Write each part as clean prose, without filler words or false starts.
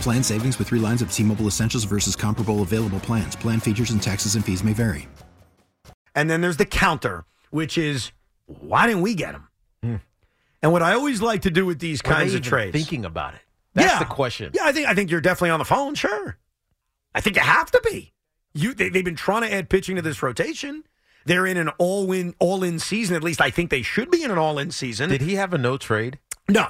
Plan savings with 3 lines of T-Mobile Essentials versus comparable available plans. Plan features and taxes and fees may vary. And then there's the counter, which is, why didn't we get them? Mm. And what I always like to do with these kinds of trades, thinking about it. That's the question. Yeah, I think you're definitely on the phone. Sure, I think you have to be. They've been trying to add pitching to this rotation. They're in an all-in season. At least I think they should be in an all-in season. Did he have a no trade? No.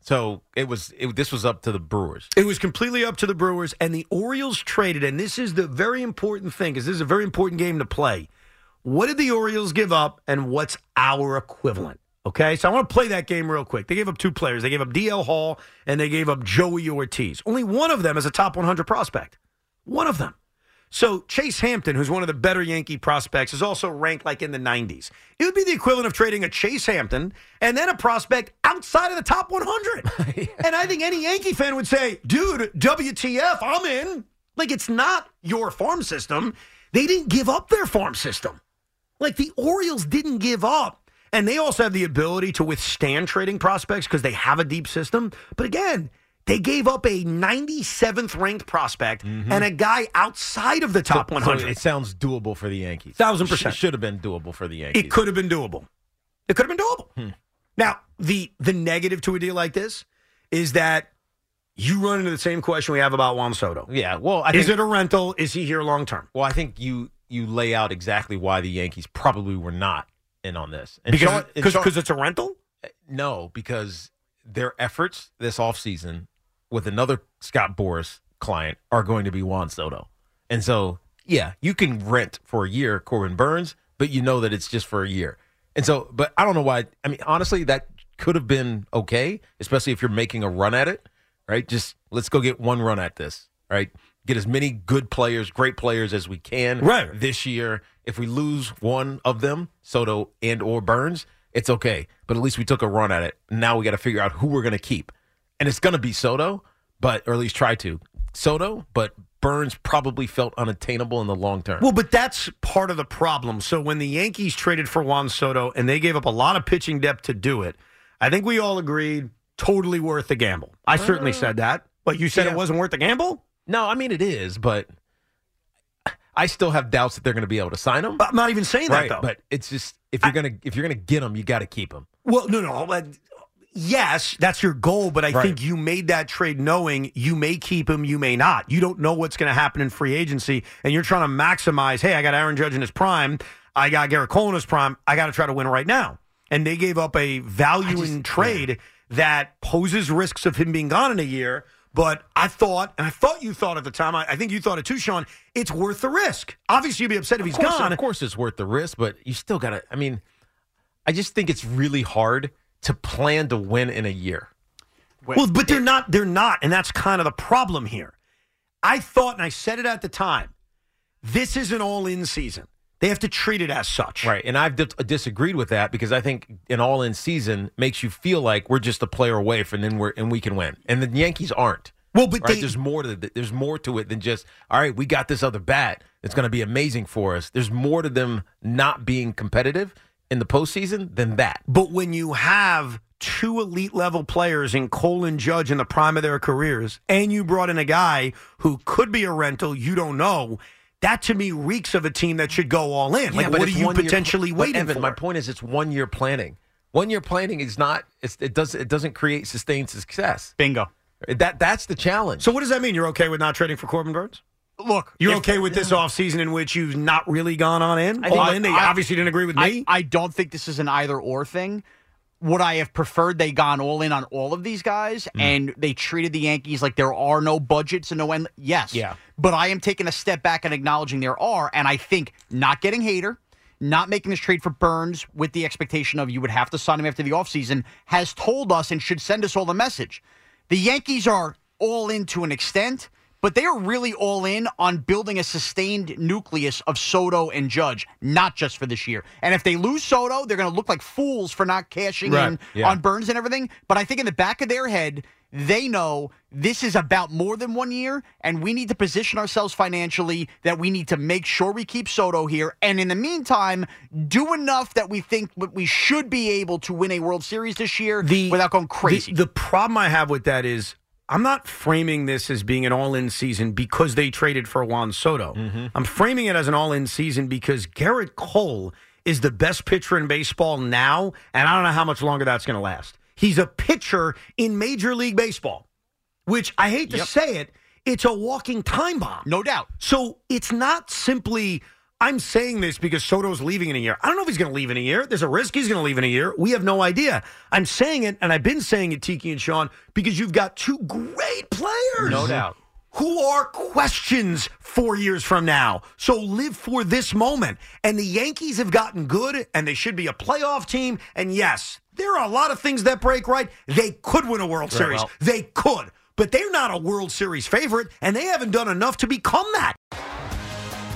So this was up to the Brewers. It was completely up to the Brewers, and the Orioles traded. And this is the very important thing, because this is a very important game to play. What did the Orioles give up, and what's our equivalent? Okay, so I want to play that game real quick. They gave up 2 players. They gave up D.L. Hall, and they gave up Joey Ortiz. Only one of them is a top 100 prospect. One of them. So Chase Hampton, who's one of the better Yankee prospects, is also ranked like in the 90s. It would be the equivalent of trading a Chase Hampton and then a prospect outside of the top 100. Yeah. And I think any Yankee fan would say, dude, WTF, I'm in. Like, it's not your farm system. They didn't give up their farm system. Like, the Orioles didn't give up. And they also have the ability to withstand trading prospects because they have a deep system. But again, they gave up a 97th ranked prospect and a guy outside of the top 100. So it sounds doable for the Yankees. 1,000%. It should have been doable for the Yankees. It could have been doable. Now, the negative to a deal like this is that you run into the same question we have about Juan Soto. Yeah. Well, is it a rental? Is he here long term? Well, I think you lay out exactly why the Yankees probably were not in on this. And because it's a rental? No, because their efforts this offseason with another Scott Boras client are going to be Juan Soto. And so, yeah, you can rent for a year Corbin Burnes, but you know that it's just for a year. And so, but I don't know why. I mean, honestly, that could have been okay, especially if you're making a run at it, right? Just let's go get one run at this, right? Get as many good players, great players as we can this year. If we lose one of them, Soto and or Burnes, it's okay. But at least we took a run at it. Now we got to figure out who we're going to keep. And it's going to be Soto, or at least try to. Soto, but Burnes probably felt unattainable in the long term. Well, but that's part of the problem. So when the Yankees traded for Juan Soto and they gave up a lot of pitching depth to do it, I think we all agreed totally worth the gamble. I certainly said that. But you said it wasn't worth the gamble? No, I mean it is, but I still have doubts that they're going to be able to sign him. But I'm not even saying that, though. But it's just if you're gonna get him, you got to keep him. Well, no. Yes, that's your goal, but I think you made that trade knowing you may keep him, you may not. You don't know what's going to happen in free agency, and you're trying to maximize, hey, I got Aaron Judge in his prime, I got Gerrit Cole in his prime, I got to try to win right now. And they gave up a value in trade that poses risks of him being gone in a year, but I thought you thought at the time, I think you thought it too, Sean, it's worth the risk. Obviously, you'd be upset if he's gone. Of course it's worth the risk, but you still got to, I mean, I just think it's really hard to plan to win in a year. Well, but they're not, and that's kind of the problem here. I thought, and I said it at the time, this is an all-in season. They have to treat it as such. Right, and I've disagreed with that because I think an all-in season makes you feel like we're just a player away from and we can win. And the Yankees aren't. Well, but there's more to it than just, all right, we got this other bat that's going to be amazing for us. There's more to them not being competitive in the postseason than that. But when you have 2 elite-level players in Cole and Judge in the prime of their careers, and you brought in a guy who could be a rental, you don't know, that to me reeks of a team that should go all in. Like, what are you potentially waiting for? My point is it's one-year planning. One-year planning is not – it doesn't create sustained success. Bingo. That's the challenge. So what does that mean? You're okay with not trading for Corbin Burnes? Look, you're okay with this offseason in which you've not really gone on in? They obviously didn't agree with me. I don't think this is an either-or thing. Would I have preferred they gone all in on all of these guys and they treated the Yankees like there are no budgets and no end? Yes. Yeah. But I am taking a step back and acknowledging there are, and I think not getting Hader, not making this trade for Burnes with the expectation of you would have to sign him after the offseason has told us and should send us all the message. The Yankees are all in to an extent, but they are really all in on building a sustained nucleus of Soto and Judge, not just for this year. And if they lose Soto, they're going to look like fools for not cashing in on Burnes and everything. But I think in the back of their head, they know this is about more than 1 year, and we need to position ourselves financially that we need to make sure we keep Soto here. And in the meantime, do enough that we think we should be able to win a World Series this year without going crazy. The problem I have with that is, I'm not framing this as being an all-in season because they traded for Juan Soto. Mm-hmm. I'm framing it as an all-in season because Gerrit Cole is the best pitcher in baseball now, and I don't know how much longer that's going to last. He's a pitcher in Major League Baseball, which I hate to say it, it's a walking time bomb. No doubt. So it's not simply I'm saying this because Soto's leaving in a year. I don't know if he's going to leave in a year. There's a risk he's going to leave in a year. We have no idea. I'm saying it, and I've been saying it, Tiki and Sean, because you've got two great players. No doubt. Who are questions 4 years from now. So live for this moment. And the Yankees have gotten good, and they should be a playoff team. And yes, there are a lot of things that break right. They could win a World Series. Well. They could. But they're not a World Series favorite, and they haven't done enough to become that.